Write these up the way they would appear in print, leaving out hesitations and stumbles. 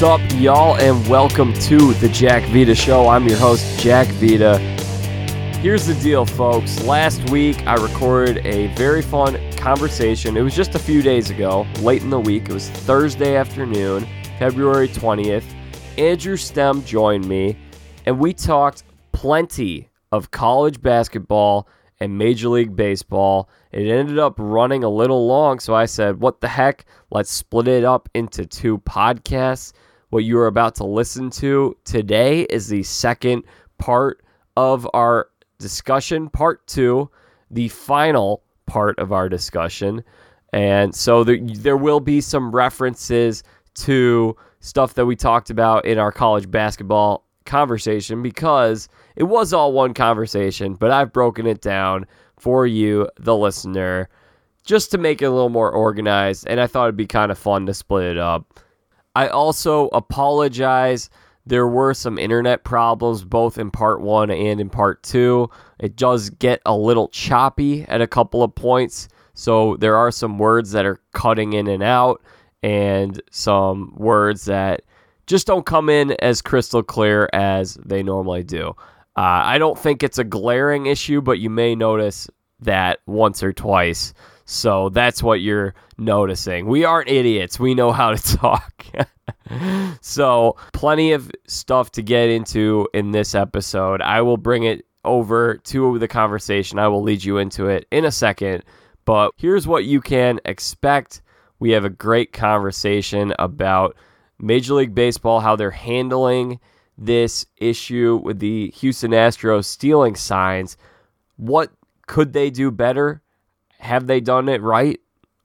What's up, y'all, and welcome to the Jack Vita Show. I'm your host, Jack Vita. Here's the deal, folks. Last week, I recorded a very fun conversation. It was just a few days ago, late in the week. It was Thursday afternoon, February 20th. Andrew Stem joined me, and we talked plenty of college basketball and Major League Baseball. It ended up running a little long, so I said, what the heck? Let's split it up into two podcasts. What you are about to listen to today is the second part of our discussion, part two, the final part of our discussion. And so there will be some references to stuff that we talked about in our college basketball conversation, because it was all one conversation, but I've broken it down for you, the listener, just to make it a little more organized, and I thought it'd be kind of fun to split it up. I also apologize. There were some internet problems both in part one and in part two. It does get a little choppy at a couple of points, so there are some words that are cutting in and out, and some words that just don't come in as crystal clear as they normally do. I don't think it's a glaring issue, but you may notice that once or twice. So that's what you're noticing. We aren't idiots. We know how to talk. So plenty of stuff to get into in this episode. I will bring it over to the conversation. I will lead you into it in a second. But here's what you can expect. We have a great conversation about Major League Baseball, how they're handling this issue with the Houston Astros stealing signs. What could they do better? Have they done it right?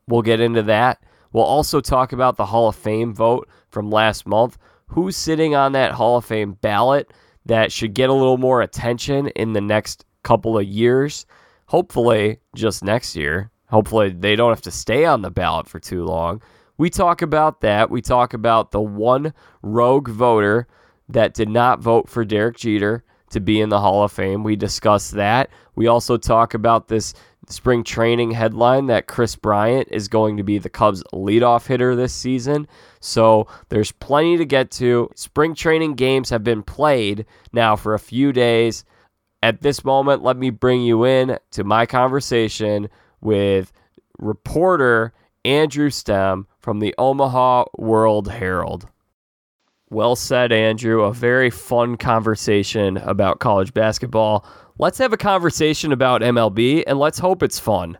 We'll get into that. We'll also talk about the Hall of Fame vote from last month. Who's sitting on that Hall of Fame ballot that should get a little more attention in the next couple of years? Hopefully, just next year. Hopefully, they don't have to stay on the ballot for too long. We talk about that. We talk about the one rogue voter that did not vote for Derek Jeter to be in the Hall of Fame. We discuss that. We also talk about this spring training headline that Chris Bryant is going to be the Cubs' leadoff hitter this season. So there's plenty to get to. Spring training games have been played now for a few days. At this moment, let me bring you in to my conversation with reporter Andrew Stem from the Omaha World Herald. Well said, Andrew. A very fun conversation about college basketball. Let's have a conversation about MLB, and let's hope it's fun.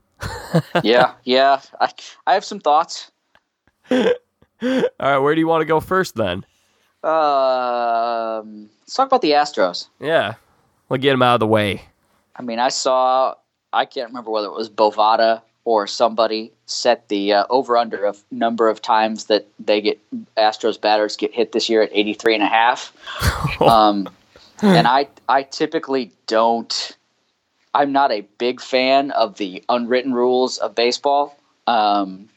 Yeah. I have some thoughts. All right, where do you want to go first, then? Let's talk about the Astros. Yeah, we'll get them out of the way. I mean, I can't remember whether it was Bovada or somebody set the over-under of number of times that Astros batters get hit this year at 83.5. And I typically don't. I'm not a big fan of the unwritten rules of baseball, and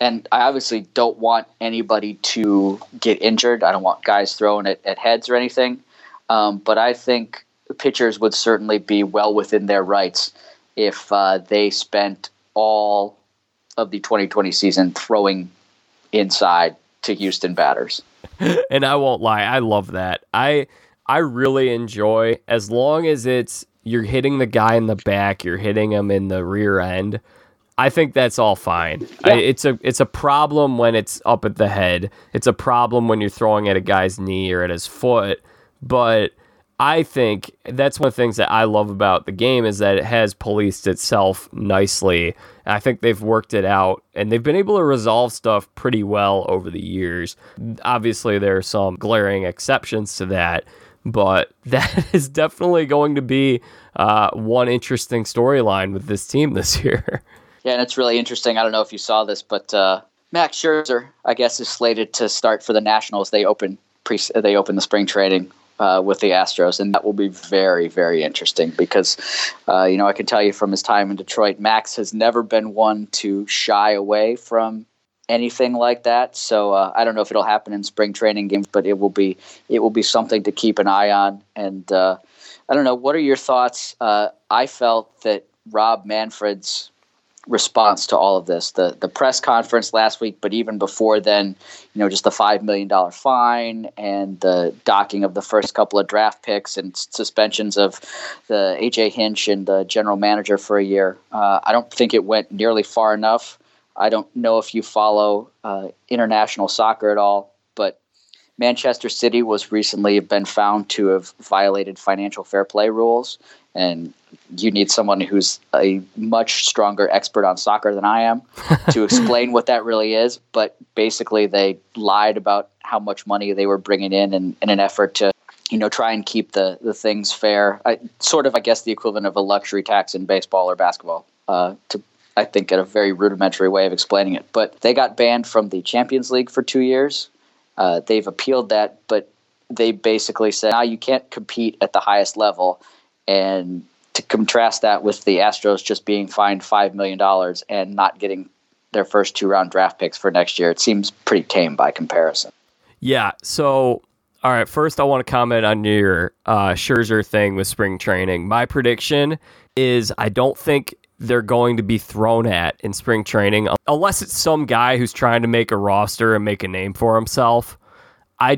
I obviously don't want anybody to get injured. I don't want guys throwing it at heads or anything. But I think pitchers would certainly be well within their rights if they spent all of the 2020 season throwing inside to Houston batters. And I won't lie, I love that. I really enjoy, as long as it's you're hitting the guy in the back, you're hitting him in the rear end, I think that's all fine. Yeah. It's a problem when it's up at the head. It's a problem when you're throwing at a guy's knee or at his foot, but I think that's one of the things that I love about the game is that it has policed itself nicely. I think they've worked it out, and they've been able to resolve stuff pretty well over the years. Obviously, there are some glaring exceptions to that, but that is definitely going to be one interesting storyline with this team this year. Yeah, and it's really interesting. I don't know if you saw this, but Max Scherzer, I guess, is slated to start for the Nationals. They open the spring training with the Astros, and that will be very, very interesting because, I can tell you from his time in Detroit, Max has never been one to shy away from anything like that. So I don't know if it'll happen in spring training games, but it will be something to keep an eye on. And I don't know, what are your thoughts? I felt that Rob Manfred's response to all of this, the press conference last week, but even before then, you know, just the $5 million fine and the docking of the first couple of draft picks and suspensions of the A.J. Hinch and the general manager for a year. I don't think it went nearly far enough. I don't know if you follow international soccer at all, but Manchester City was recently been found to have violated financial fair play rules. And you need someone who's a much stronger expert on soccer than I am to explain what that really is. But basically, they lied about how much money they were bringing in an effort to, you know, try and keep the things fair. I guess, the equivalent of a luxury tax in baseball or basketball, I think, at a very rudimentary way of explaining it. But they got banned from the Champions League for 2 years. They've appealed that, but they basically said, now you can't compete at the highest level. And to contrast that with the Astros just being fined $5 million and not getting their first two-round draft picks for next year, it seems pretty tame by comparison. Yeah, so, all right, first I want to comment on your Scherzer thing with spring training. My prediction is I don't think they're going to be thrown at in spring training, unless it's some guy who's trying to make a roster and make a name for himself. I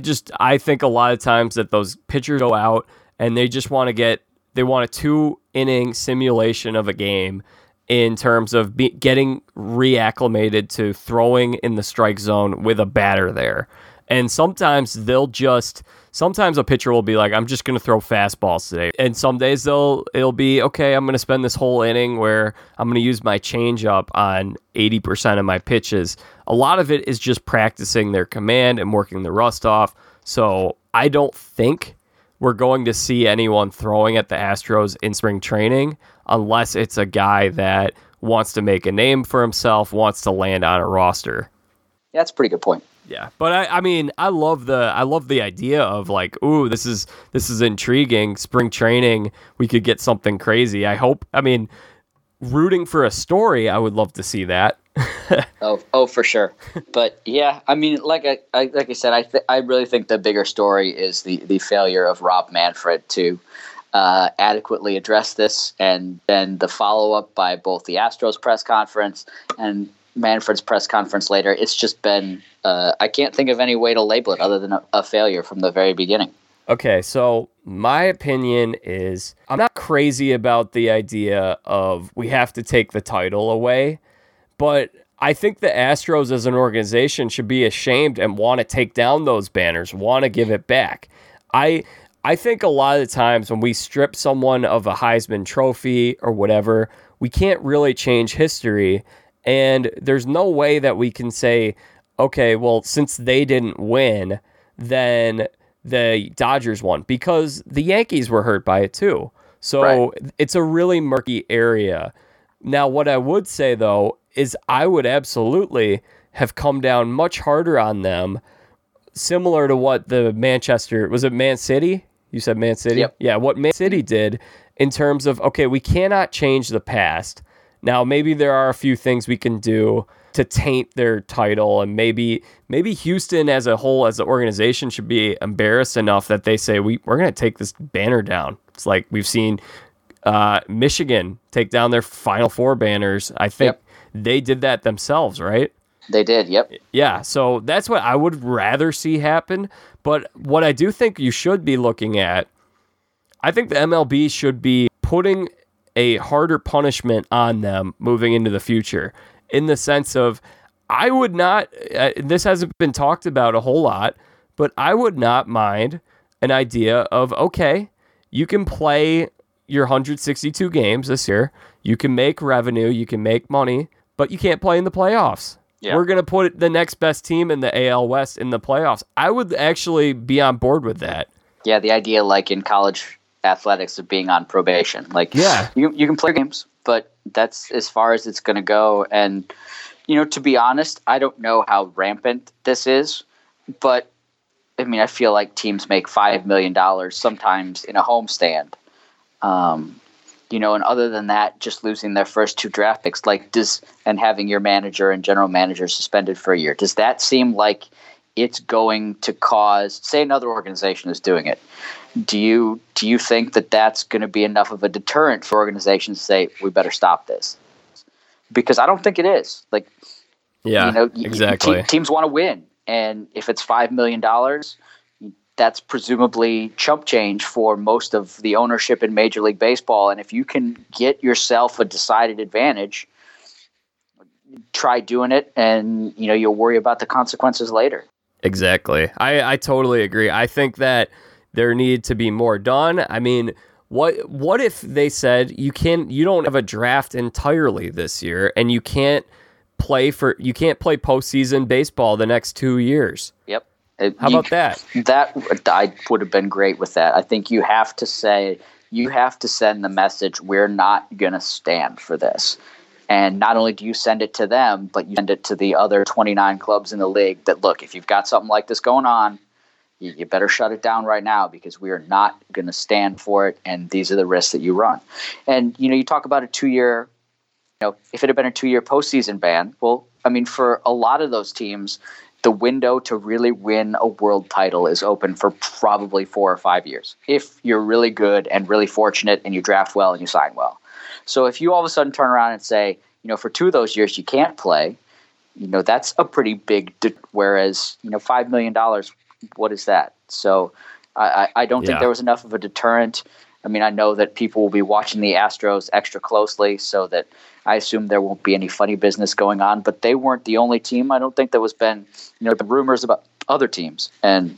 think a lot of times that those pitchers go out and they just want to get, they want a 2-inning simulation of a game in terms of getting reacclimated to throwing in the strike zone with a batter there. And sometimes a pitcher will be like, I'm just going to throw fastballs today. And some days it'll be, okay, I'm going to spend this whole inning where I'm going to use my changeup on 80% of my pitches. A lot of it is just practicing their command and working the rust off. So I don't think we're going to see anyone throwing at the Astros in spring training unless it's a guy that wants to make a name for himself, wants to land on a roster. Yeah, that's a pretty good point. Yeah, but I mean, I love the idea of like, ooh, this is intriguing. Spring training, we could get something crazy. Rooting for a story, I would love to see that. oh, for sure. But yeah, I mean, like I said, I really think the bigger story is the failure of Rob Manfred to adequately address this, and then the follow up by both the Astros press conference and Manfred's press conference later. It's just been I can't think of any way to label it other than a failure from the very beginning. Okay, so my opinion is I'm not crazy about the idea of we have to take the title away. But I think the Astros as an organization should be ashamed and want to take down those banners, want to give it back. I think a lot of the times when we strip someone of a Heisman Trophy or whatever, we can't really change history. And there's no way that we can say, okay, well, since they didn't win, then the Dodgers won, because the Yankees were hurt by it too. So It's a really murky area. Now, what I would say, though, is I would absolutely have come down much harder on them, similar to what Man City? You said Man City? Yep. Yeah, what Man City did in terms of, okay, we cannot change the past. Now, maybe there are a few things we can do to taint their title, and maybe Houston as a whole, as the organization, should be embarrassed enough that they say, we're going to take this banner down. It's like we've seen Michigan take down their Final Four banners, I think. Yep. They did that themselves, right? They did, yep. Yeah, so that's what I would rather see happen. But what I do think you should be looking at, I think the MLB should be putting a harder punishment on them moving into the future, in the sense of I would not, this hasn't been talked about a whole lot, but I would not mind an idea of, okay, you can play your 162 games this year, you can make revenue, you can make money, but you can't play in the playoffs. Yeah. We're going to put the next best team in the AL West in the playoffs. I would actually be on board with that. Yeah, the idea, like in college athletics, of being on probation. Like, yeah, you can play games, but that's as far as it's going to go. And, you know, to be honest, I don't know how rampant this is, but, I mean, I feel like teams make $5 million sometimes in a homestand. You know, and other than that, just losing their first two draft picks, and having your manager and general manager suspended for a year, does that seem like it's going to cause? Say another organization is doing it. Do you think that that's going to be enough of a deterrent for organizations to say, we better stop this? because I don't think it is. Like, yeah, you know, exactly. Teams want to win, and if it's $5 million, that's presumably chump change for most of the ownership in Major League Baseball. And if you can get yourself a decided advantage, try doing it, and you know you'll worry about the consequences later. Exactly. I totally agree. I think that there need to be more done. I mean, what if they said you don't have a draft entirely this year, and you can't play postseason baseball the next 2 years? Yep. How about that? That I would have been great with that. I think you have to send the message, we're not going to stand for this. And not only do you send it to them, but you send it to the other 29 clubs in the league that, look, if you've got something like this going on, you better shut it down right now, because we are not going to stand for it, and these are the risks that you run. And, you know, you talk about a 2 year, you know, if it had been a 2 year postseason ban, well, I mean, for a lot of those teams, the window to really win a world title is open for probably 4 or 5 years if you're really good and really fortunate and you draft well and you sign well. So if you all of a sudden turn around and say, you know, for 2 of those years you can't play, you know, that's a pretty big whereas, you know, $5 million, what is that? So I don't think there was enough of a deterrent. I mean, I know that people will be watching the Astros extra closely, so that I assume there won't be any funny business going on. But they weren't the only team. I don't think there was been, you know, the rumors about other teams. And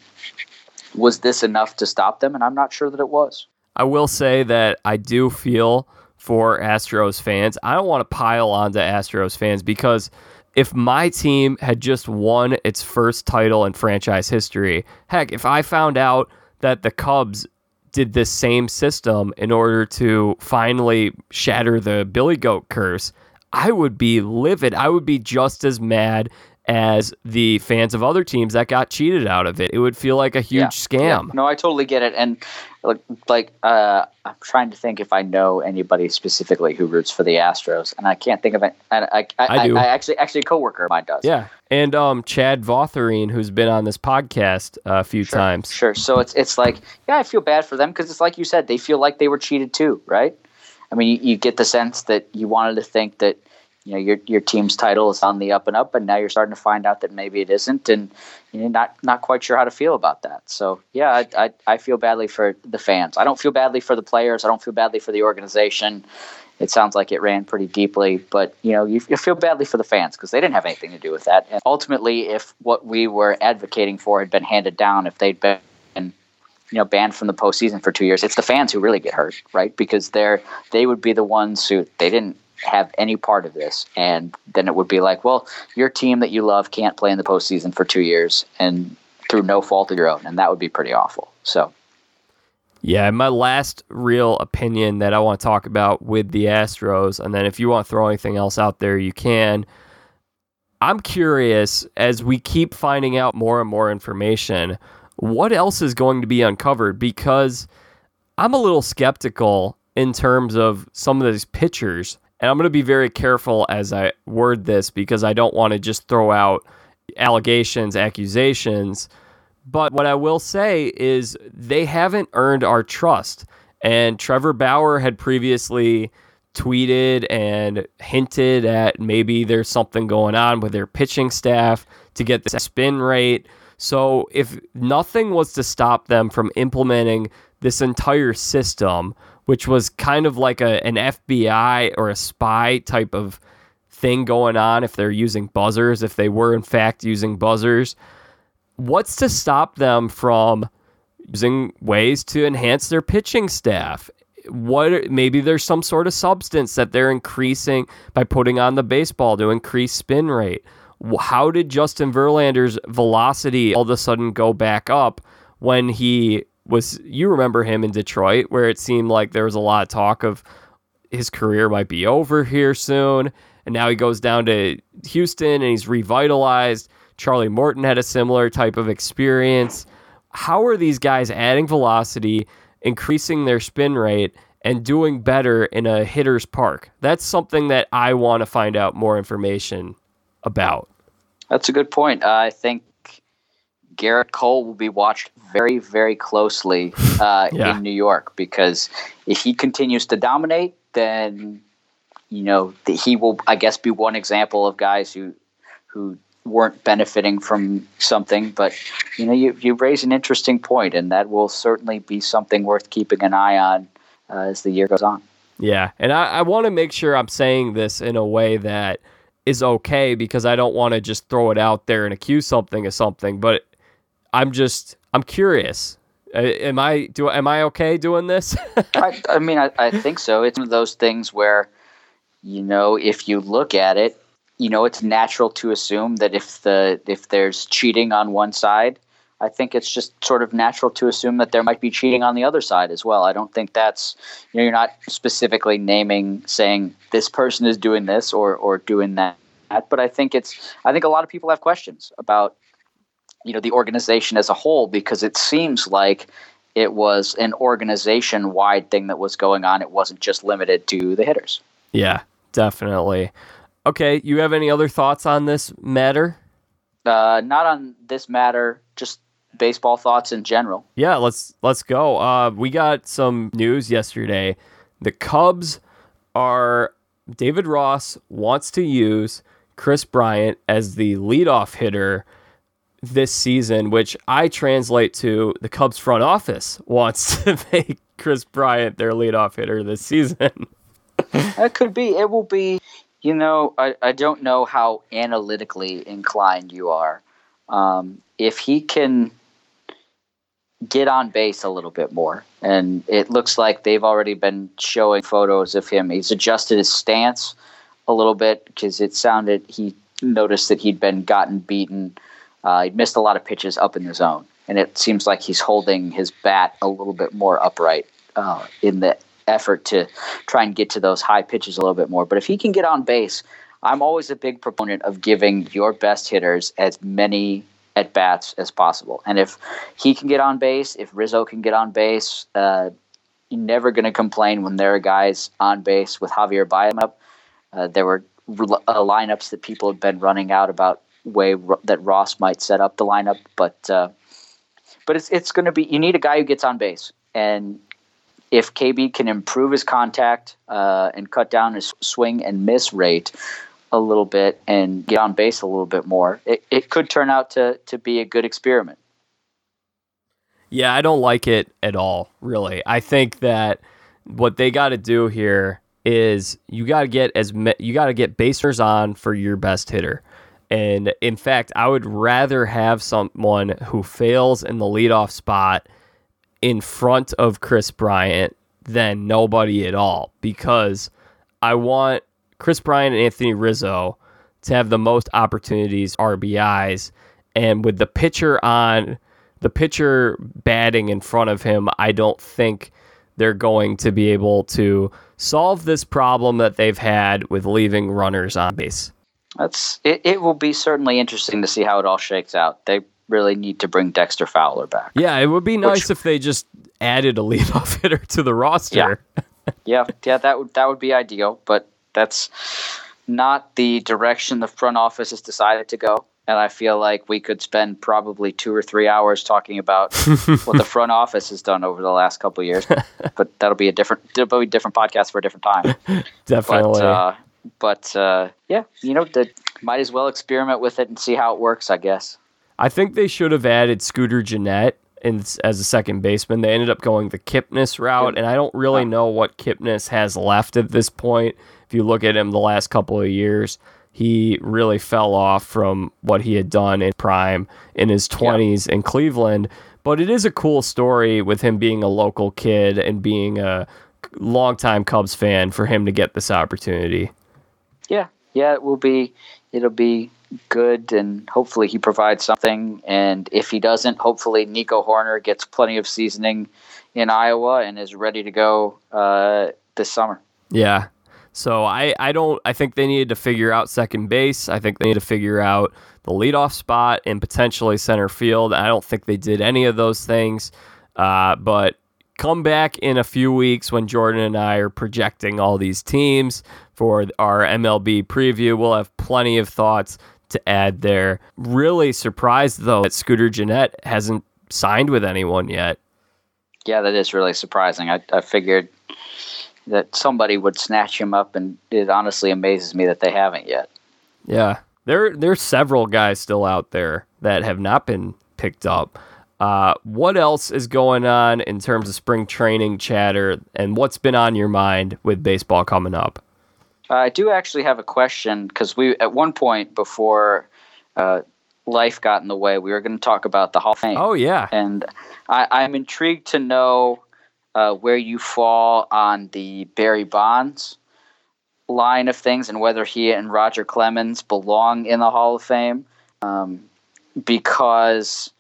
was this enough to stop them? And I'm not sure that it was. I will say that I do feel for Astros fans. I don't want to pile on to Astros fans, because if my team had just won its first title in franchise history, heck, if I found out that the Cubs did this same system in order to finally shatter the Billy Goat curse, I would be livid. I would be just as mad as the fans of other teams that got cheated out of it. It would feel like a huge scam. Yeah. No, I totally get it. And like I'm trying to think if I know anybody specifically who roots for the Astros, and I can't think of it. I do. I actually a coworker of mine does. Yeah. And Chad Votherine, who's been on this podcast a few times. Sure. So it's like, yeah, I feel bad for them, because it's like you said, they feel like they were cheated too, right? I mean, you get the sense that you wanted to think that, you know, your team's title is on the up and up, and now you're starting to find out that maybe it isn't, and you're not quite sure how to feel about that. So, yeah, I feel badly for the fans. I don't feel badly for the players. I don't feel badly for the organization. It sounds like it ran pretty deeply, but, you know, you feel badly for the fans, because they didn't have anything to do with that. And ultimately, if what we were advocating for had been handed down, if they'd been, you know, banned from the postseason for 2 years, it's the fans who really get hurt, right? Because they would be the ones who they didn't have any part of this, and then it would be like, well, your team that you love can't play in the postseason for 2 years, and through no fault of your own, and that would be pretty awful. So, yeah, my last real opinion that I want to talk about with the Astros, and then if you want to throw anything else out there, you can. I'm curious, as we keep finding out more and more information, what else is going to be uncovered, because I'm a little skeptical in terms of some of these pitchers. And I'm going to be very careful as I word this, because I don't want to just throw out allegations, accusations. But what I will say is they haven't earned our trust. And Trevor Bauer had previously tweeted and hinted at maybe there's something going on with their pitching staff to get the spin rate. So if nothing was to stop them from implementing this entire system, which was kind of like an FBI or a spy type of thing going on, if they're using buzzers, if they were in fact using buzzers, what's to stop them from using ways to enhance their pitching staff? Maybe there's some sort of substance that they're increasing by putting on the baseball to increase spin rate. How did Justin Verlander's velocity all of a sudden go back up when he was, you remember him in Detroit, where it seemed like there was a lot of talk of his career might be over here soon, and now he goes down to Houston and he's revitalized. Charlie Morton had a similar type of experience. How are these guys adding velocity, increasing their spin rate, and doing better in a hitter's park? That's something that I want to find out more information about. That's a good point. I think Garrett Cole will be watched very, very closely in New York, because if he continues to dominate, then you know, he will, I guess, be one example of guys who weren't benefiting from something. But, you know, you raise an interesting point, and that will certainly be something worth keeping an eye on as the year goes on. Yeah, and I want to make sure I'm saying this in a way that is okay, because I don't want to just throw it out there and accuse something of something, but I'm curious. Am I okay doing this? I mean, I think so. It's one of those things where, you know, if you look at it, you know, it's natural to assume that if there's cheating on one side, I think it's just sort of natural to assume that there might be cheating on the other side as well. I don't think that's, you know, you're not specifically naming, saying this person is doing this or doing that. But I think a lot of people have questions about, you know, the organization as a whole, because it seems like it was an organization-wide thing that was going on. It wasn't just limited to the hitters. Yeah, definitely. Okay, you have any other thoughts on this matter? Not on this matter, just baseball thoughts in general. Yeah, let's go. We got some news yesterday. The Cubs are, David Ross wants to use Chris Bryant as the leadoff hitter this season, which I translate to the Cubs front office wants to make Chris Bryant their leadoff hitter this season. That could be. It will be. You know, I don't know how analytically inclined you are. If he can get on base a little bit more, and it looks like they've already been showing photos of him. He's adjusted his stance a little bit because he noticed that he'd been gotten beaten. He missed a lot of pitches up in the zone, and it seems like he's holding his bat a little bit more upright in the effort to try and get to those high pitches a little bit more. But if he can get on base, I'm always a big proponent of giving your best hitters as many at-bats as possible. And if he can get on base, if Rizzo can get on base, you're never going to complain when there are guys on base with Javier Báez up. There were lineups that people had been running out about way that Ross might set up the lineup. But it's going to be – you need a guy who gets on base. And if KB can improve his contact and cut down his swing and miss rate a little bit and get on base a little bit more, it could turn out to be a good experiment. Yeah, I don't like it at all, really. I think that what they got to do here is you got to get basers on for your best hitter. And in fact, I would rather have someone who fails in the leadoff spot in front of Chris Bryant than nobody at all, because I want Chris Bryant and Anthony Rizzo to have the most opportunities, RBIs, and with the pitcher batting in front of him, I don't think they're going to be able to solve this problem that they've had with leaving runners on base. It will be certainly interesting to see how it all shakes out. They really need to bring Dexter Fowler back. Yeah, it would be nice if they just added a leadoff hitter to the roster. Yeah, yeah, that would be ideal, but that's not the direction the front office has decided to go. And I feel like we could spend probably 2 or 3 hours talking about what the front office has done over the last couple of years. But that'll be a different podcast for a different time. Definitely. But yeah, you know, might as well experiment with it and see how it works, I guess. I think they should have added Scooter Gennett as a second baseman. They ended up going the Kipnis route, and I don't really know what Kipnis has left at this point. If you look at him the last couple of years, he really fell off from what he had done in prime in his 20s in Cleveland. But it is a cool story with him being a local kid and being a longtime Cubs fan for him to get this opportunity. Yeah, it'll be good, and hopefully he provides something. And if he doesn't, hopefully Nico Horner gets plenty of seasoning in Iowa and is ready to go this summer. Yeah. So I think they needed to figure out second base. I think they need to figure out the leadoff spot and potentially center field. I don't think they did any of those things. But come back in a few weeks when Jordan and I are projecting all these teams for our MLB preview. We'll have plenty of thoughts to add there. Really surprised, though, that Scooter Gennett hasn't signed with anyone yet. Yeah, that is really surprising. I figured that somebody would snatch him up, and it honestly amazes me that they haven't yet. Yeah, there's several guys still out there that have not been picked up. What else is going on in terms of spring training chatter, and what's been on your mind with baseball coming up? I do actually have a question, because we at one point before life got in the way, we were going to talk about the Hall of Fame. Oh, yeah. And I'm intrigued to know where you fall on the Barry Bonds line of things and whether he and Roger Clemens belong in the Hall of Fame, because...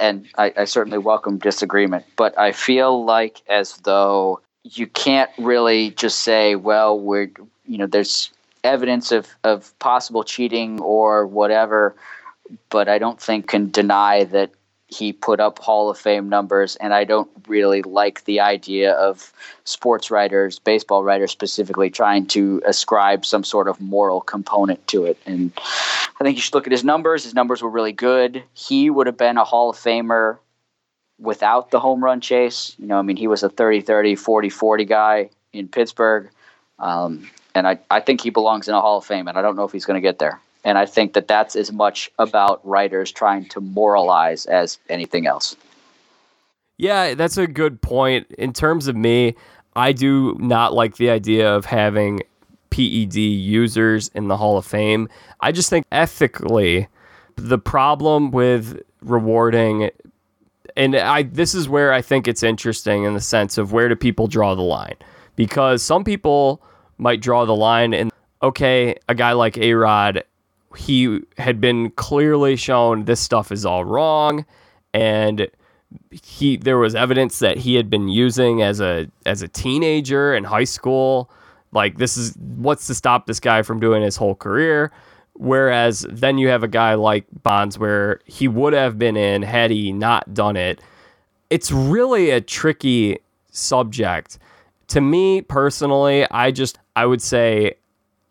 And I certainly welcome disagreement, but I feel like as though you can't really just say, well, we're, you know, there's evidence of possible cheating or whatever, but I don't think can deny that he put up Hall of Fame numbers. And I don't really like the idea of sports writers, baseball writers specifically, trying to ascribe some sort of moral component to it. And I think you should look at his numbers. His numbers were really good. He would have been a Hall of Famer without the home run chase. You know, I mean, he was a 30-30, 40-40 guy in Pittsburgh. And I think he belongs in a Hall of Fame, and I don't know if he's going to get there. And I think that that's as much about writers trying to moralize as anything else. Yeah, that's a good point. In terms of me, I do not like the idea of having PED users in the Hall of Fame. I just think ethically, the problem with rewarding, and this is where I think it's interesting in the sense of where do people draw the line? Because some people might draw the line and, okay, a guy like A-Rod, he had been clearly shown this stuff is all wrong, and there was evidence that he had been using as a teenager in high school. Like, this is what's to stop this guy from doing his whole career. Whereas then you have a guy like Bonds where he would have been in had he not done it. It's really a tricky subject. To me personally, I would say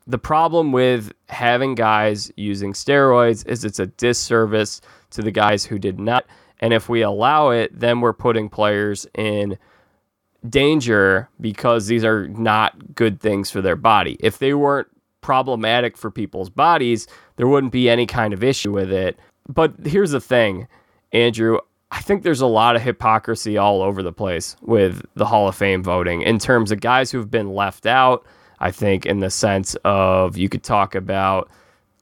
the problem with having guys using steroids is it's a disservice to the guys who did not. And if we allow it, then we're putting players in danger because these are not good things for their body. If they weren't problematic for people's bodies, there wouldn't be any kind of issue with it. But here's the thing, Andrew, I think there's a lot of hypocrisy all over the place with the Hall of Fame voting in terms of guys who've been left out. I think in the sense of, you could talk about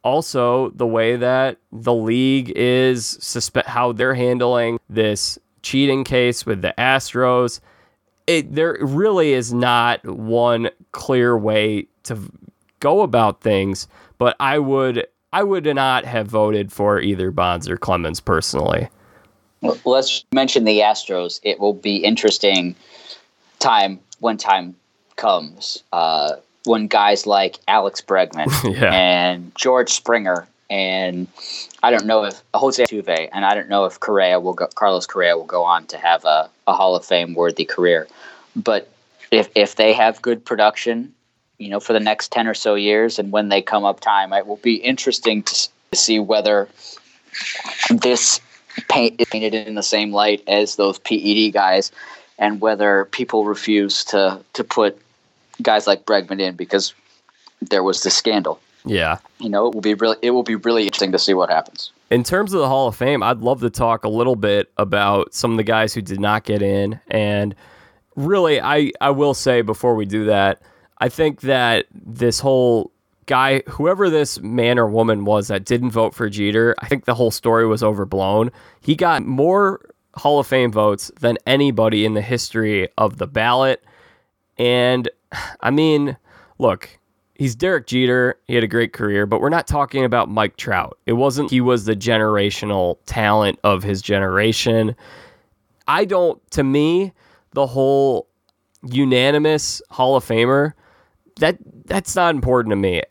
also the way that the league is how they're handling this cheating case with the Astros. There really is not one clear way to go about things, but I would not have voted for either Bonds or Clemens personally. Well, let's mention the Astros. It will be interesting when time comes when guys like Alex Bregman and George Springer, and I don't know if Jose Altuve, and I don't know if Carlos Correa will go on to have a Hall of Fame worthy career. But if they have good production, you know, for the next 10 or so years, and when they come up time, it will be interesting to see whether this paint is painted in the same light as those PED guys, and whether people refuse to put guys like Bregman in because there was this scandal. Yeah. You know, it will be really interesting to see what happens. In terms of the Hall of Fame, I'd love to talk a little bit about some of the guys who did not get in. And really, I will say before we do that, I think that this whole guy, whoever this man or woman was that didn't vote for Jeter, I think the whole story was overblown. He got more Hall of Fame votes than anybody in the history of the ballot. And I mean, look, he's Derek Jeter. He had a great career, but we're not talking about Mike Trout. It wasn't he was the generational talent of his generation. To me, the whole unanimous Hall of Famer, that's not important to me.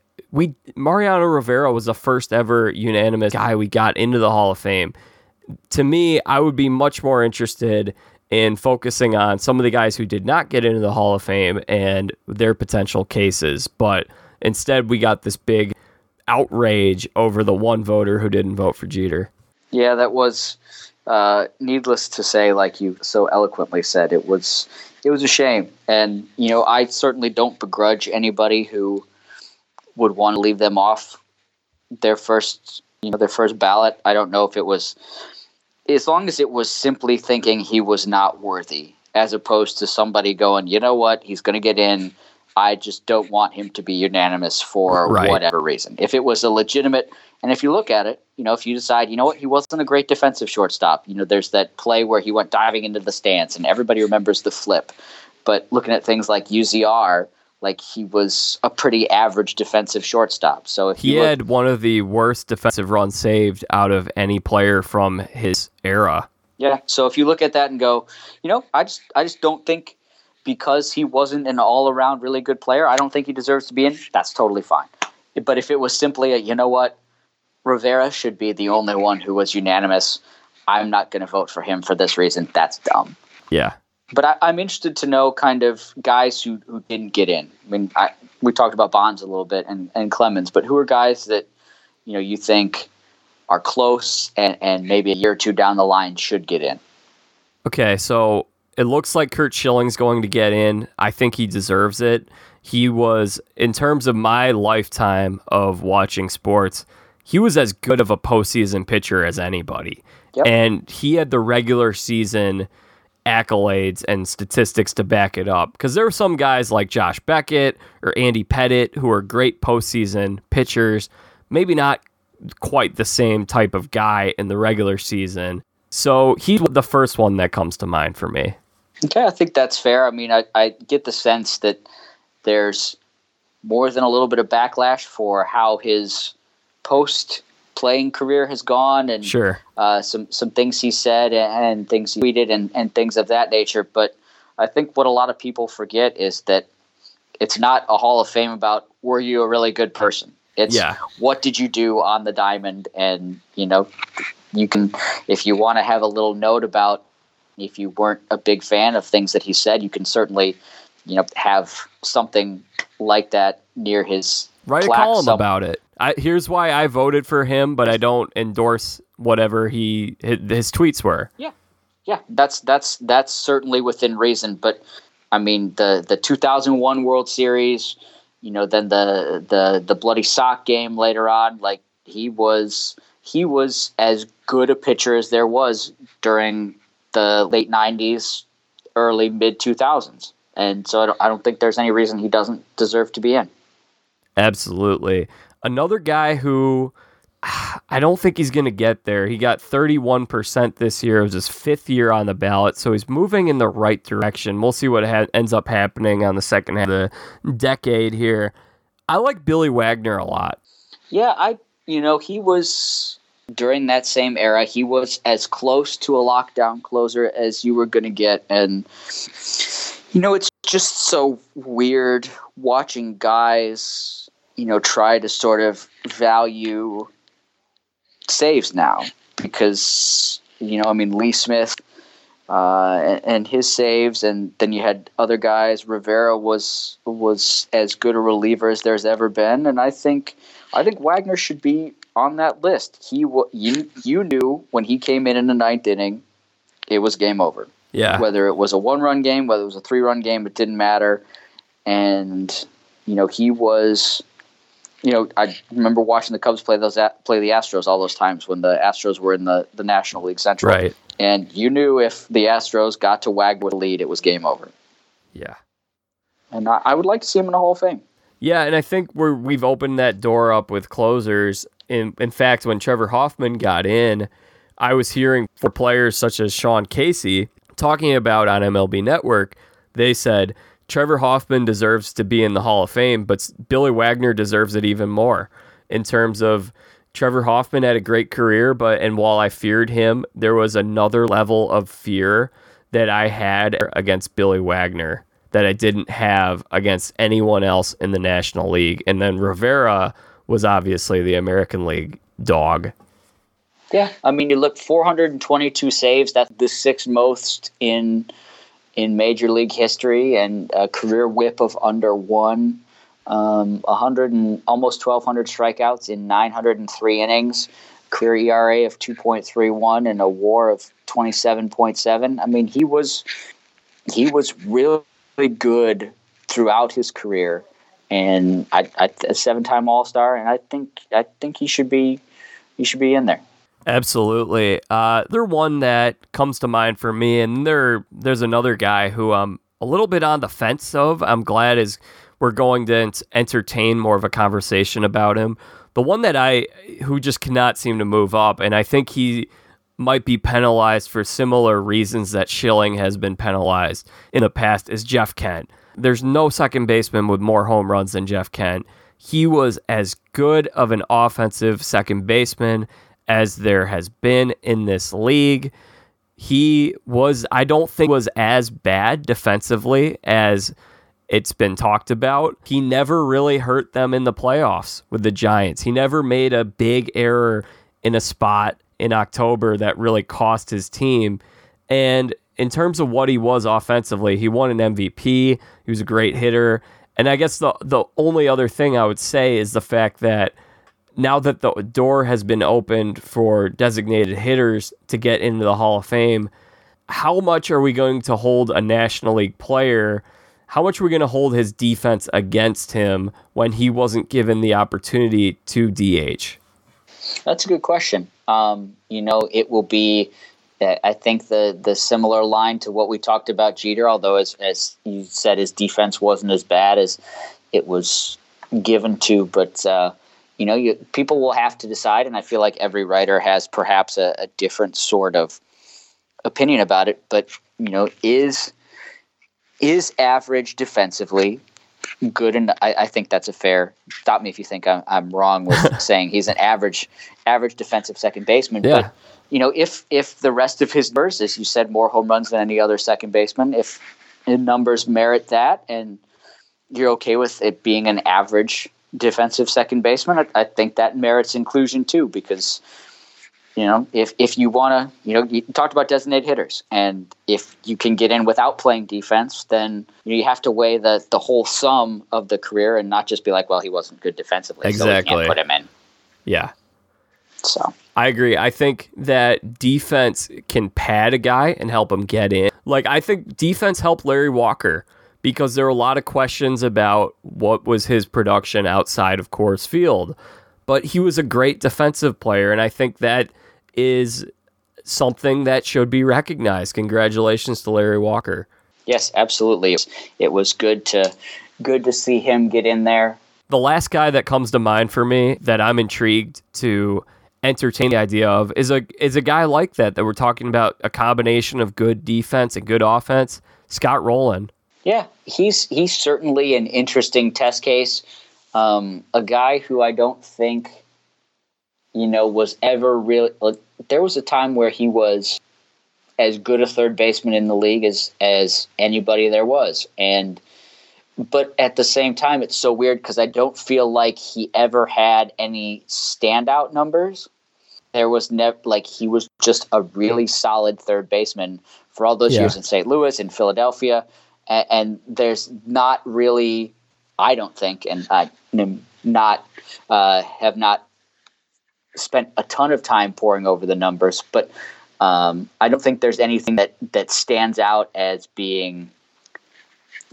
Mariano Rivera was the first ever unanimous guy we got into the Hall of Fame. To me, I would be much more interested in focusing on some of the guys who did not get into the Hall of Fame and their potential cases. But instead, we got this big outrage over the one voter who didn't vote for Jeter. Yeah, that was, needless to say, like you so eloquently said, it was a shame. And, you know, I certainly don't begrudge anybody who would want to leave them off their first ballot. I don't know if it was, as long as it was simply thinking he was not worthy, as opposed to somebody going, you know what, he's going to get in. I just don't want him to be unanimous for whatever reason. If it was a legitimate, and if you look at it, you know, if you decide, you know what, he wasn't a great defensive shortstop. You know, there's that play where he went diving into the stands and everybody remembers the flip. But looking at things like UZR, like he was a pretty average defensive shortstop. So if he had one of the worst defensive runs saved out of any player from his era. Yeah. So if you look at that and go, you know, I just don't think, because he wasn't an all-around really good player, I don't think he deserves to be in. That's totally fine. But if it was simply a, you know what, Rivera should be the only one who was unanimous, I'm not going to vote for him for this reason, that's dumb. Yeah. But I'm interested to know kind of guys who didn't get in. I mean, we talked about Bonds a little bit and Clemens, but who are guys that, you know, you think are close and maybe a year or two down the line should get in? Okay, so it looks like Kurt Schilling's going to get in. I think he deserves it. He was, in terms of my lifetime of watching sports, he was as good of a postseason pitcher as anybody. Yep. And he had the regular season accolades and statistics to back it up. Because there were some guys like Josh Beckett or Andy Pettitte who are great postseason pitchers, maybe not quite the same type of guy in the regular season. So he's the first one that comes to mind for me. Okay, I think that's fair. I mean, I get the sense that there's more than a little bit of backlash for how his post-playing career has gone and some things he said and things he tweeted and things of that nature. But I think what a lot of people forget is that it's not a Hall of Fame about, were you a really good person? It's what did you do on the diamond and, you know, you can, if you want to have a little note about if you weren't a big fan of things that he said, you can certainly, you know, have something like that near his plaque. Write a column about it. Here's why I voted for him, but I don't endorse whatever his tweets were. Yeah, that's certainly within reason. But I mean, the 2001 World Series, you know, then the bloody sock game later on, like he was as good a pitcher as there was during the late 90s, early mid 2000s. And so I don't think there's any reason he doesn't deserve to be in. Absolutely. Another guy who I don't think he's going to get there. He got 31% this year. It was his fifth year on the ballot. So he's moving in the right direction. We'll see what ends up happening on the second half of the decade here. I like Billy Wagner a lot. Yeah, you know, he was, during that same era, he was as close to a lockdown closer as you were going to get. And, you know, it's just so weird watching guys, you know, try to sort of value saves now. Because, you know, I mean, Lee Smith and his saves, and then you had other guys. Rivera was as good a reliever as there's ever been. And I think Wagner should be on that list. You knew when he came in the ninth inning, it was game over. Yeah. Whether it was a one-run game, whether it was a three-run game, it didn't matter. And, you know, he was, you know, I remember watching the Cubs play the Astros all those times when the Astros were in the National League Central. Right. And you knew if the Astros got to Wagner with a lead, it was game over. Yeah. And I would like to see him in the Hall of Fame. Yeah, and I think we've opened that door up with closers. In fact, when Trevor Hoffman got in, I was hearing for players such as Sean Casey talking about on MLB Network, they said, Trevor Hoffman deserves to be in the Hall of Fame, but Billy Wagner deserves it even more in terms of Trevor Hoffman had a great career, and while I feared him, there was another level of fear that I had against Billy Wagner that I didn't have against anyone else in the National League. And then Rivera was obviously the American League dog. Yeah, I mean, you look, 422 saves. That's the sixth most in Major League history, and a career whip of under one, almost 1,200 strikeouts in 903 innings. career ERA of 2.31 and a WAR of 27.7. I mean, he was really good throughout his career, and a seven-time All-Star, and I think he should be in there. Absolutely. They're one that comes to mind for me, and there's another guy who I'm a little bit on the fence of. I'm glad we're going to entertain more of a conversation about him. The one that who just cannot seem to move up, and I think he might be penalized for similar reasons that Schilling has been penalized in the past, is Jeff Kent. There's no second baseman with more home runs than Jeff Kent. He was as good of an offensive second baseman as there has been in this league. He was, I don't think, was as bad defensively as it's been talked about. He never really hurt them in the playoffs with the Giants. He never made a big error in a spot in October that really cost his team. And in terms of what he was offensively, he won an MVP. He was a great hitter. And I guess the only other thing I would say is the fact that now that the door has been opened for designated hitters to get into the Hall of Fame, how much are we going to hold a National League player? How much are we going to hold his defense against him when he wasn't given the opportunity to DH? That's a good question. It will be, I think, the similar line to what we talked about Jeter, although, as you said, his defense wasn't as bad as it was given to. But, people will have to decide, and I feel like every writer has perhaps a different sort of opinion about it. But, is average defensively good enough? I think that's a fair. Stop me if you think I'm wrong with saying he's an average defensive second baseman. Yeah. But if the rest of his numbers, as you said, more home runs than any other second baseman, if the numbers merit that, and you're okay with it being an average defensive second baseman, I think that merits inclusion too. Because if you want to, you talked about designated hitters, and if you can get in without playing defense, then you have to weigh the whole sum of the career and not just be like, well, he wasn't good defensively, exactly, so we can't put him in. Yeah. So I agree. I think that defense can pad a guy and help him get in. Like, I think defense helped Larry Walker because there were a lot of questions about what was his production outside of Coors Field. But he was a great defensive player, and I think that is something that should be recognized. Congratulations to Larry Walker. Yes, absolutely. It was good to see him get in there. The last guy that comes to mind for me that I'm intrigued to entertain the idea of is a guy like that we're talking about, a combination of good defense and good offense, Scott Rowland. Yeah, he's certainly an interesting test case. A guy who I don't think, was ever really. There was a time where he was as good a third baseman in the league as anybody there was, but at the same time, it's so weird because I don't feel like he ever had any standout numbers. There was never, like, he was just a really solid third baseman for all those years in St. Louis and Philadelphia, and there's not really, I don't think, and I have not spent a ton of time poring over the numbers, but I don't think there's anything that stands out as being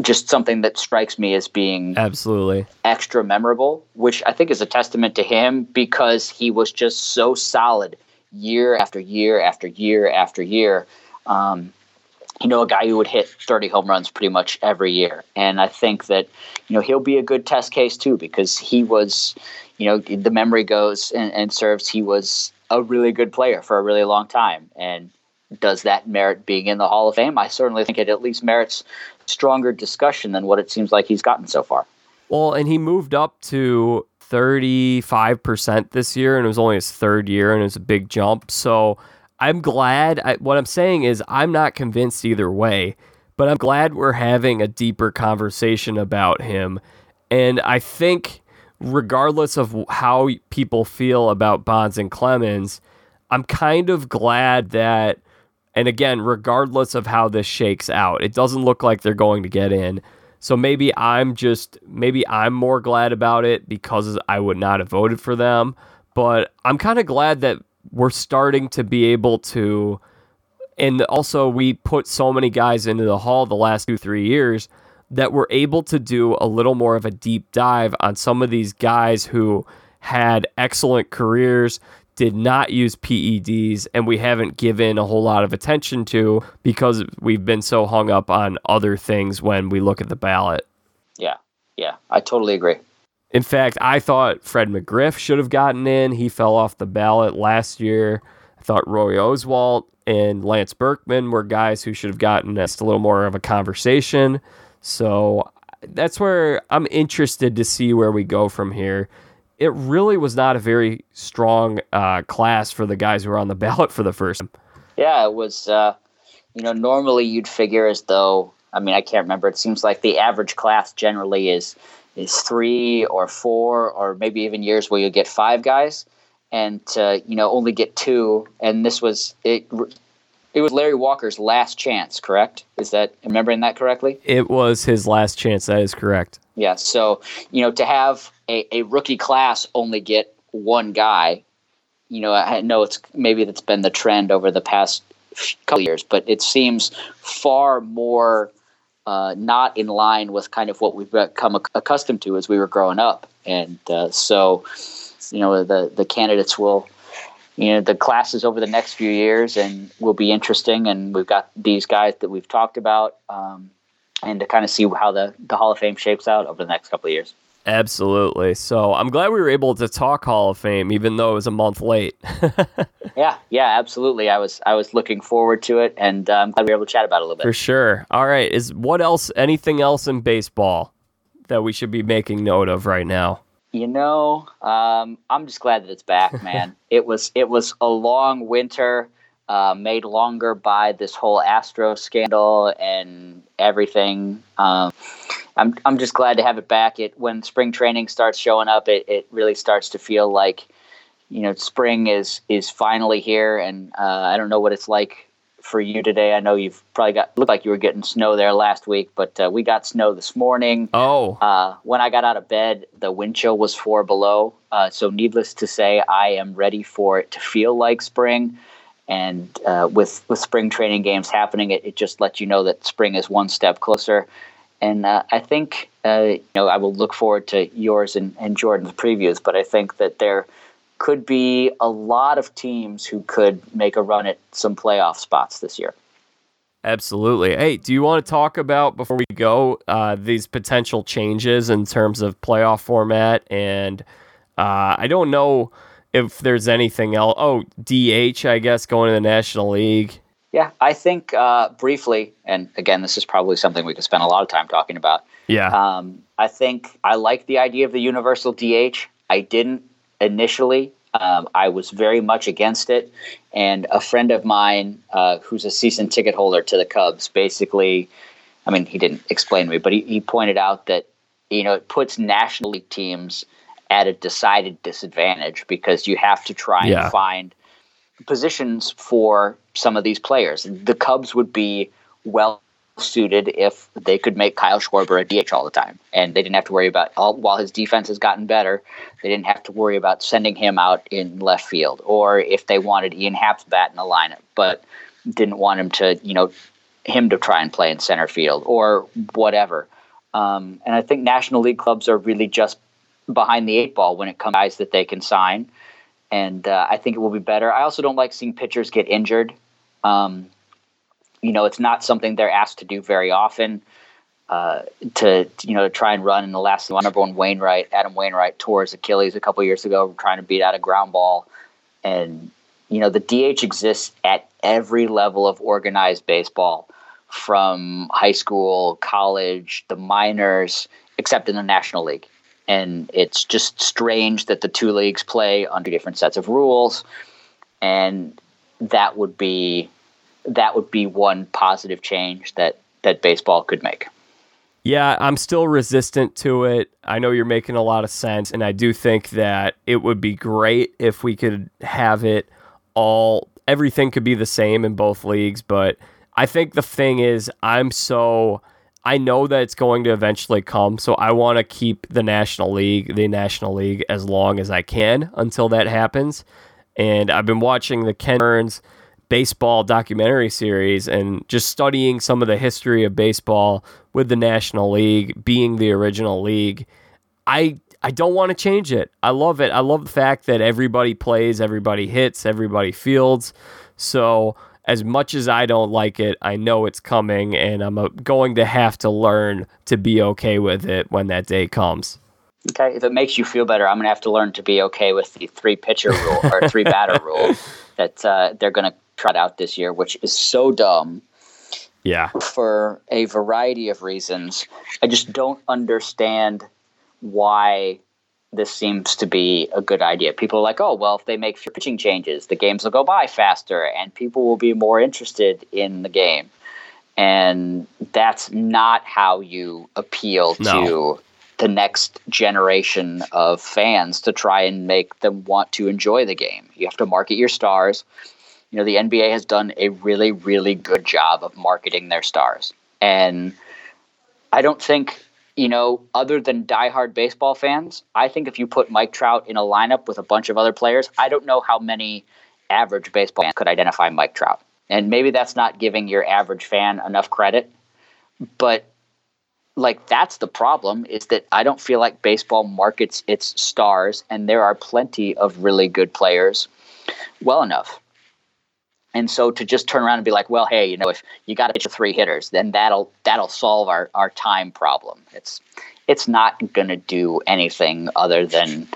just something that strikes me as being absolutely extra memorable, which I think is a testament to him because he was just so solid year after year after year after year. A guy who would hit 30 home runs pretty much every year. And I think that, he'll be a good test case too, because he was, the memory goes and serves, he was a really good player for a really long time. And does that merit being in the Hall of Fame? I certainly think it at least merits stronger discussion than what it seems like he's gotten so far. Well, and he moved up to 35% this year, and it was only his third year, and it was a big jump. So I'm glad. What I'm saying is I'm not convinced either way, but I'm glad we're having a deeper conversation about him. And I think regardless of how people feel about Bonds and Clemens, I'm kind of glad that, and again, regardless of how this shakes out, it doesn't look like they're going to get in. So maybe I'm more glad about it because I would not have voted for them. But I'm kind of glad that we're starting to be able to, and also we put so many guys into the Hall the last 2-3 years that we're able to do a little more of a deep dive on some of these guys who had excellent careers, did not use PEDs, and we haven't given a whole lot of attention to because we've been so hung up on other things when we look at the ballot. Yeah, I totally agree. In fact, I thought Fred McGriff should have gotten in. He fell off the ballot last year. I thought Roy Oswalt and Lance Berkman were guys who should have gotten us a little more of a conversation. So that's where I'm interested to see where we go from here. It really was not a very strong class for the guys who were on the ballot for the first time. Yeah, it was, normally you'd figure as though, I can't remember. It seems like the average class generally is 3 or 4 or maybe even years where you get 5 guys and, only get 2. And this was it. It was Larry Walker's last chance, correct? Is that, remembering that correctly? It was his last chance. That is correct. Yeah. So, to have a rookie class only get 1 guy, I know that's been the trend over the past couple years, but it seems far more not in line with kind of what we've become accustomed to as we were growing up. And the candidates will, the classes over the next few years and will be interesting. And we've got these guys that we've talked about and to kind of see how the Hall of Fame shapes out over the next couple of years. Absolutely. So I'm glad we were able to talk Hall of Fame, even though it was a month late. Yeah, absolutely. I was looking forward to it, and I'm glad we were able to chat about it a little bit. For sure. All right. Anything else in baseball that we should be making note of right now? I'm just glad that it's back, man. It was a long winter, made longer by this whole Astros scandal and everything. I'm just glad to have it back. When spring training starts showing up, it really starts to feel like, spring is finally here. And I don't know what it's like for you today. I know you've probably looked like you were getting snow there last week, but we got snow this morning. Oh. When I got out of bed, the wind chill was 4 below. So needless to say, I am ready for it to feel like spring. And with spring training games happening, it just lets you know that spring is one step closer. And I think, I will look forward to yours and Jordan's previews, but I think that there could be a lot of teams who could make a run at some playoff spots this year. Absolutely. Hey, do you want to talk about, before we go, these potential changes in terms of playoff format? And I don't know if there's anything else. Oh, DH, I guess, going to the National League. Yeah, I think briefly, and again, this is probably something we could spend a lot of time talking about. Yeah. I think I like the idea of the universal DH. I didn't initially. I was very much against it. And a friend of mine who's a season ticket holder to the Cubs basically, he didn't explain to me, but he pointed out that, it puts National League teams at a decided disadvantage because you have to try and find positions for some of these players. The Cubs would be well suited if they could make Kyle Schwarber a DH all the time, and they didn't have to worry about while his defense has gotten better, they didn't have to worry about sending him out in left field, or if they wanted Ian Happ's bat in the lineup but didn't want him to try and play in center field or whatever. And I think National League clubs are really just behind the 8 ball when it comes to guys that they can sign. And I think it will be better. I also don't like seeing pitchers get injured. It's not something they're asked to do very often, to try and run in the last one. Remember when Adam Wainwright tore his Achilles a couple years ago trying to beat out a ground ball. And, the DH exists at every level of organized baseball, from high school, college, the minors, except in the National League. And it's just strange that the two leagues play under different sets of rules, and that would be one positive change that baseball could make. Yeah, I'm still resistant to it. I know you're making a lot of sense, and I do think that it would be great if we could have it all. Everything could be the same in both leagues, but I think the thing is, I know that it's going to eventually come, so I want to keep the National League as long as I can until that happens. And I've been watching the Ken Burns baseball documentary series and just studying some of the history of baseball with the National League being the original league. I don't want to change it. I love it. I love the fact that everybody plays, everybody hits, everybody fields. So as much as I don't like it, I know it's coming, and I'm going to have to learn to be okay with it when that day comes. Okay, if it makes you feel better, I'm going to have to learn to be okay with the three-pitcher rule or three-batter rule that they're going to trot out this year, which is so dumb. Yeah. For a variety of reasons. I just don't understand why this seems to be a good idea. People are like, oh, well, if they make pitching changes, the games will go by faster and people will be more interested in the game. And that's not how you appeal to the next generation of fans to try and make them want to enjoy the game. You have to market your stars. You know, the NBA has done a really, really good job of marketing their stars. And I don't think, you know, other than diehard baseball fans, I think if you put Mike Trout in a lineup with a bunch of other players, I don't know how many average baseball fans could identify Mike Trout. And maybe that's not giving your average fan enough credit, but like that's the problem, is that I don't feel like baseball markets its stars, and there are plenty of really good players well enough. And so to just turn around and be like, well, hey, you know, if you got to pitch three hitters, then that'll solve our time problem. It's not going to do anything other than,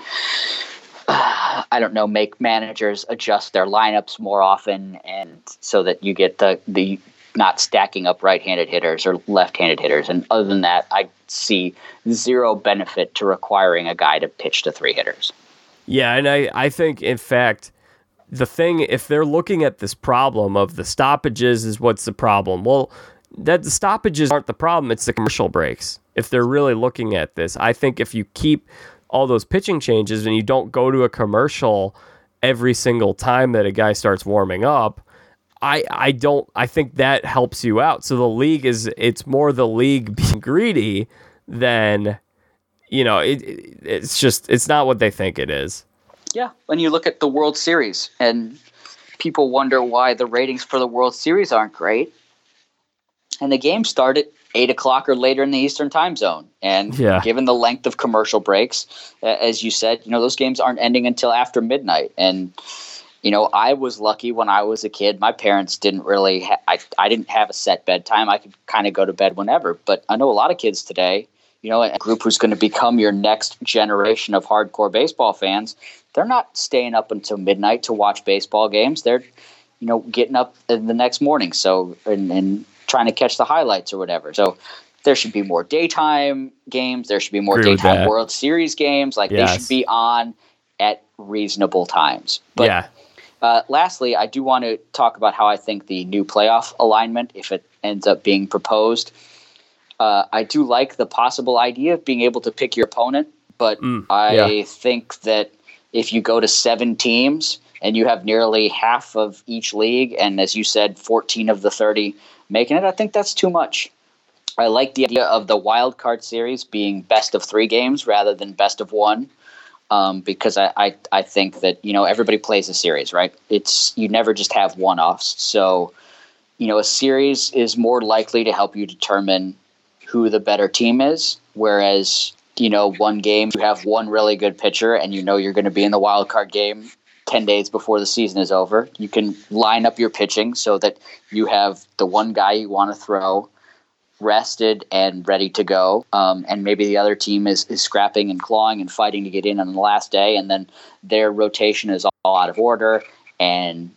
I don't know, make managers adjust their lineups more often, and so that you get the not stacking up right-handed hitters or left-handed hitters. And other than that, I see zero benefit to requiring a guy to pitch to three hitters. Yeah, and I think, in fact, the thing, if they're looking at this problem of the stoppages is what's the problem. Well, that the stoppages aren't the problem. It's the commercial breaks. If they're really looking at this, I think if you keep all those pitching changes and you don't go to a commercial every single time that a guy starts warming up, I think that helps you out. So the league it's more the league being greedy than, you know, it's just, it's not what they think it is. Yeah, when you look at the World Series and people wonder why the ratings for the World Series aren't great, and the game started 8 o'clock or later in the Eastern time zone. And given the length of commercial breaks, as you said, you know, those games aren't ending until after midnight. And, you know, I was lucky when I was a kid. My parents didn't really I didn't have a set bedtime. I could kind of go to bed whenever. But I know a lot of kids today, you know, a group who's going to become your next generation of hardcore baseball fans, they're not staying up until midnight to watch baseball games. They're, you know, getting up the next morning and trying to catch the highlights or whatever. So there should be more daytime games. There should be more daytime World Series games. Like they should be on at reasonable times. But lastly, I do want to talk about how I think the new playoff alignment, if it ends up being proposed, I do like the possible idea of being able to pick your opponent. But I think that if you go to 7 teams and you have nearly half of each league, and as you said, 14 of the 30 making it, I think that's too much. I like the idea of the wild card series being best of 3 games rather than best of 1, because I think that, you know, everybody plays a series, right? It's, you never just have one-offs. So, you know, a series is more likely to help you determine who the better team is, whereas, you know, one game, you have one really good pitcher and you know you're going to be in the wild card game 10 days before the season is over. You can line up your pitching so that you have the one guy you want to throw rested and ready to go. And maybe the other team is scrapping and clawing and fighting to get in on the last day, and then their rotation is all out of order. And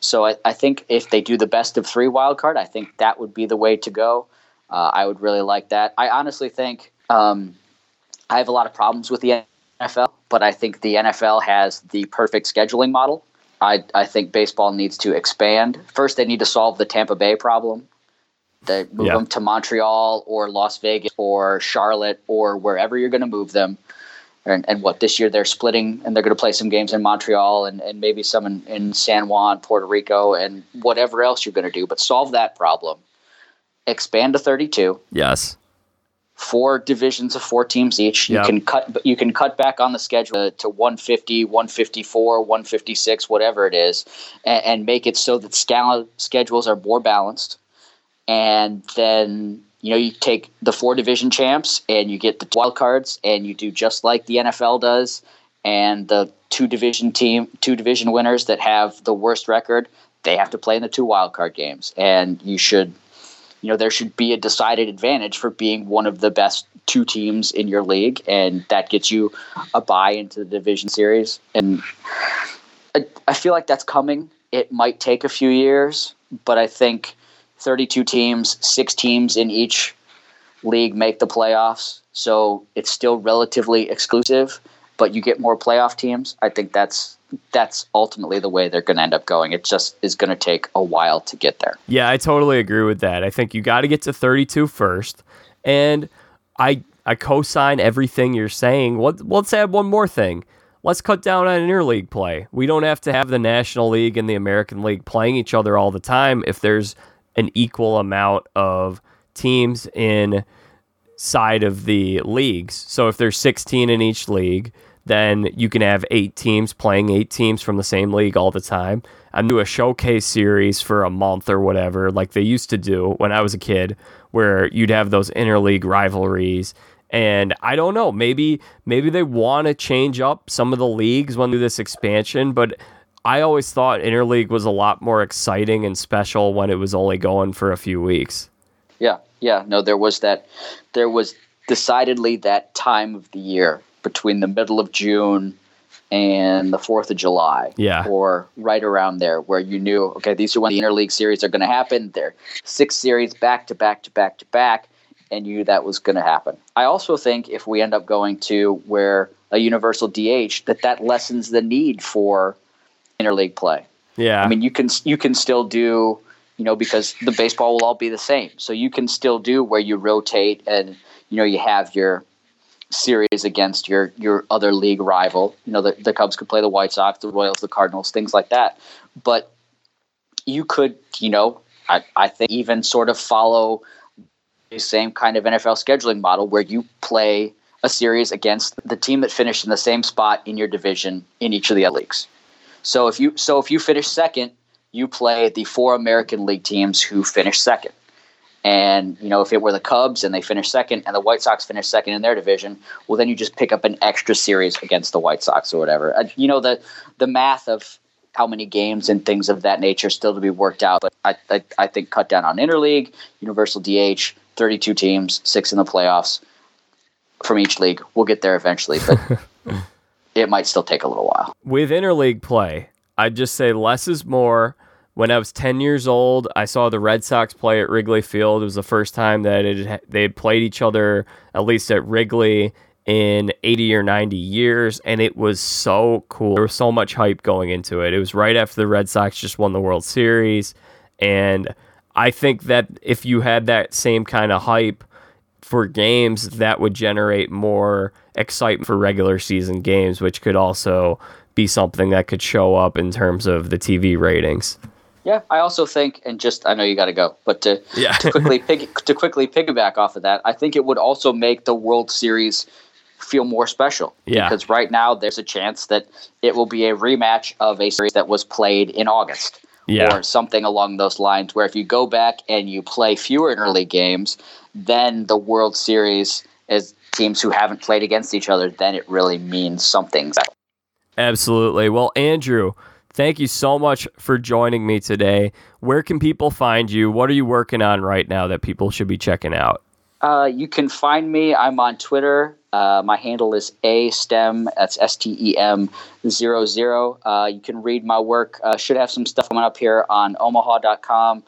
so I think if they do the best of 3 wild card, I think that would be the way to go. I would really like that. I honestly think I have a lot of problems with the NFL, but I think the NFL has the perfect scheduling model. I think baseball needs to expand. First, they need to solve the Tampa Bay problem. They move them to Montreal or Las Vegas or Charlotte or wherever you're going to move them. And what, this year they're splitting and they're going to play some games in Montreal and maybe some in San Juan, Puerto Rico, and whatever else you're going to do. But solve that problem. Expand to 32. Yes. four divisions of four teams each. You can cut back on the schedule to 150, 154, 156, whatever it is, and make it so that schedules are more balanced. And then, you know, you take the four division champs and you get the wild cards, and you do just like the NFL does, and the two division winners that have the worst record, they have to play in the two wild card games. And you should, you know, there should be a decided advantage for being one of the best two teams in your league, and that gets you a bye into the division series. And I feel like that's coming. It might take a few years, but I think 32 teams, 6 teams in each league make the playoffs, so it's still relatively exclusive, but you get more playoff teams. I think that's ultimately the way they're going to end up going. It just is going to take a while to get there. Yeah, I totally agree with that. I think you got to get to 32 first, and I co-sign everything you're saying. Let's add one more thing. Let's cut down on interleague play. We don't have to have the National League and the American League playing each other all the time if there's an equal amount of teams inside of the leagues. So if there's 16 in each league, then you can have 8 teams playing 8 teams from the same league all the time, and do a showcase series for a month or whatever, like they used to do when I was a kid, where you'd have those interleague rivalries. And I don't know, maybe they want to change up some of the leagues when they do this expansion, but I always thought interleague was a lot more exciting and special when it was only going for a few weeks. Yeah. No, there was decidedly that time of the year between the middle of June and the 4th of July. Yeah. Or right around there, where you knew, okay, these are when the interleague series are going to happen. They're 6 series back to back to back to back, and you knew that was going to happen. I also think if we end up going to where a universal DH, that lessens the need for interleague play. Yeah. I mean, you can still do, you know, because the baseball will all be the same. So you can still do where you rotate and, you know, you have your series against your other league rival. You know, the Cubs could play the White Sox, the Royals, the Cardinals, things like that. But you could, you know, I think even sort of follow the same kind of NFL scheduling model where you play a series against the team that finished in the same spot in your division in each of the other leagues. So if you finish second, you play the 4 American League teams who finished second. And, you know, if it were the Cubs and they finished second and the White Sox finished second in their division, well, then you just pick up an extra series against the White Sox or whatever. You know, the math of how many games and things of that nature still to be worked out. But I think cut down on interleague, universal DH, 32 teams, 6 in the playoffs from each league. We'll get there eventually, but it might still take a little while. With interleague play, I'd just say less is more. When I was 10 years old, I saw the Red Sox play at Wrigley Field. It was the first time that they had played each other, at least at Wrigley, in 80 or 90 years, and it was so cool. There was so much hype going into it. It was right after the Red Sox just won the World Series, and I think that if you had that same kind of hype for games, that would generate more excitement for regular season games, which could also be something that could show up in terms of the TV ratings. Yeah, I also think, and just I know you got to go, but to quickly piggyback off of that, I think it would also make the World Series feel more special. Yeah, because right now there's a chance that it will be a rematch of a series that was played in August. Yeah. Or something along those lines, where if you go back and you play fewer interleague games, then the World Series as teams who haven't played against each other, then it really means something. Absolutely. Well, Andrew, thank you so much for joining me today. Where can people find you? What are you working on right now that people should be checking out? You can find me. I'm on Twitter. My handle is astem. That's STEM00. You can read my work. Should have some stuff coming up here on Omaha.com,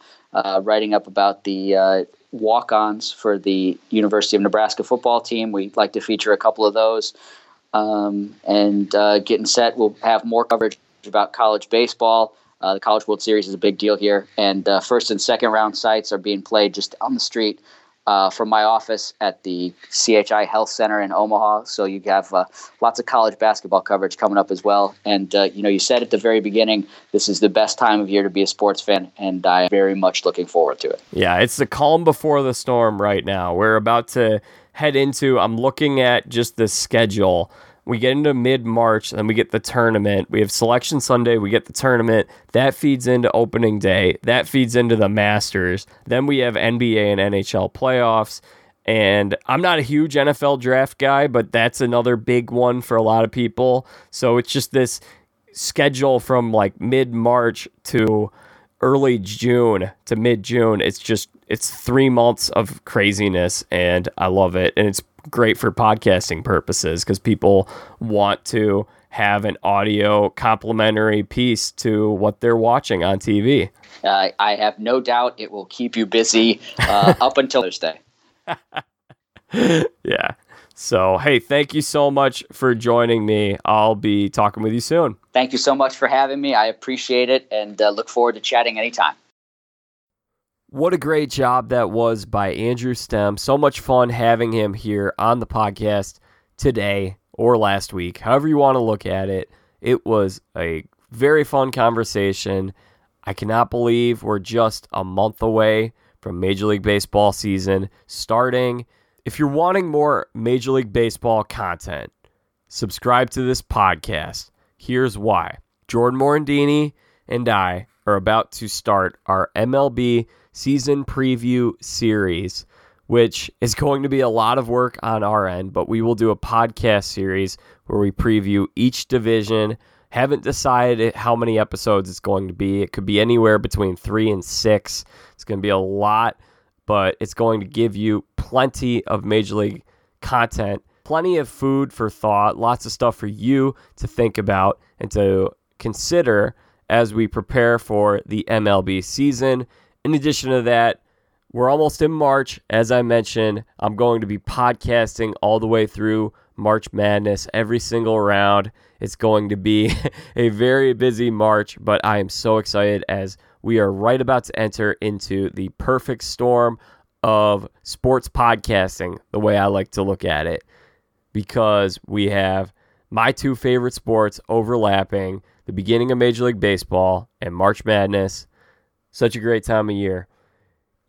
writing up about the walk-ons for the University of Nebraska football team. We'd like to feature a couple of those. And getting set. We'll have more coverage about college baseball. The College World Series is a big deal here, and first and second round sites are being played just on the street. from my office at the CHI Health Center in Omaha. So you have lots of college basketball coverage coming up as well. And, you said at the very beginning, this is the best time of year to be a sports fan, and I'm very much looking forward to it. Yeah, it's the calm before the storm right now. We're about to head into, I'm looking at just the schedule. We get into mid-March, then we get the tournament. We have Selection Sunday, we get the tournament. That feeds into opening day. That feeds into the Masters. Then we have NBA and NHL playoffs. And I'm not a huge NFL draft guy, but that's another big one for a lot of people. So it's just this schedule from like mid-March to early June to mid-June. It's 3 months of craziness, and I love it. And it's great for podcasting purposes because people want to have an audio complementary piece to what they're watching on TV. I have no doubt it will keep you busy up until Thursday. Yeah. So, hey, thank you so much for joining me. I'll be talking with you soon. Thank you so much for having me. I appreciate it, and look forward to chatting anytime. What a great job that was by Andrew Stem. So much fun having him here on the podcast today or last week, however you want to look at it. It was a very fun conversation. I cannot believe we're just a month away from Major League Baseball season starting. If you're wanting more Major League Baseball content, subscribe to this podcast. Here's why. Jordan Morandini and I are about to start our MLB season preview series, which is going to be a lot of work on our end, but we will do a podcast series where we preview each division. Haven't decided how many episodes it's going to be. It could be anywhere between 3 and 6. It's going to be a lot, but it's going to give you plenty of Major League content, plenty of food for thought, lots of stuff for you to think about and to consider as we prepare for the MLB season. In addition to that, we're almost in March. As I mentioned, I'm going to be podcasting all the way through March Madness, every single round. It's going to be a very busy March, but I am so excited as we are right about to enter into the perfect storm of sports podcasting, the way I like to look at it, because we have my two favorite sports overlapping, the beginning of Major League Baseball and March Madness. Such a great time of year.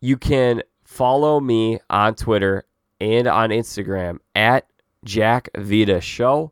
You can follow me on Twitter and on Instagram at Jack Vita Show.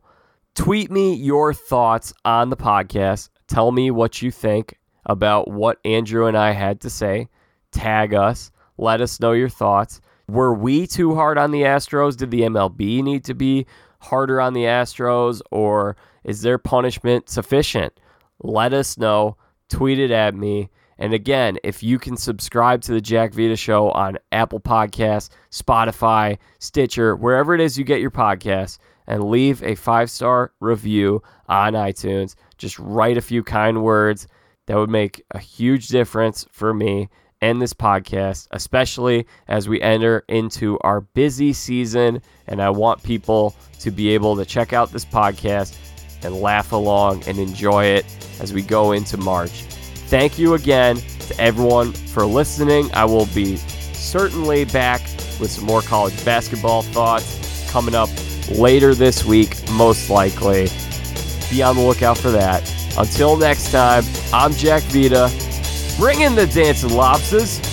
Tweet me your thoughts on the podcast. Tell me what you think about what Andrew and I had to say. Tag us. Let us know your thoughts. Were we too hard on the Astros? Did the MLB need to be harder on the Astros? Or is their punishment sufficient? Let us know. Tweet it at me. And again, if you can subscribe to the Jack Vita Show on Apple Podcasts, Spotify, Stitcher, wherever it is you get your podcasts, and leave a 5-star review on iTunes, just write a few kind words. That would make a huge difference for me and this podcast, especially as we enter into our busy season. And I want people to be able to check out this podcast and laugh along and enjoy it as we go into March. Thank you again to everyone for listening. I will be certainly back with some more college basketball thoughts coming up later this week, most likely. Be on the lookout for that. Until next time, I'm Jack Vita, bringing the dancing lobsters.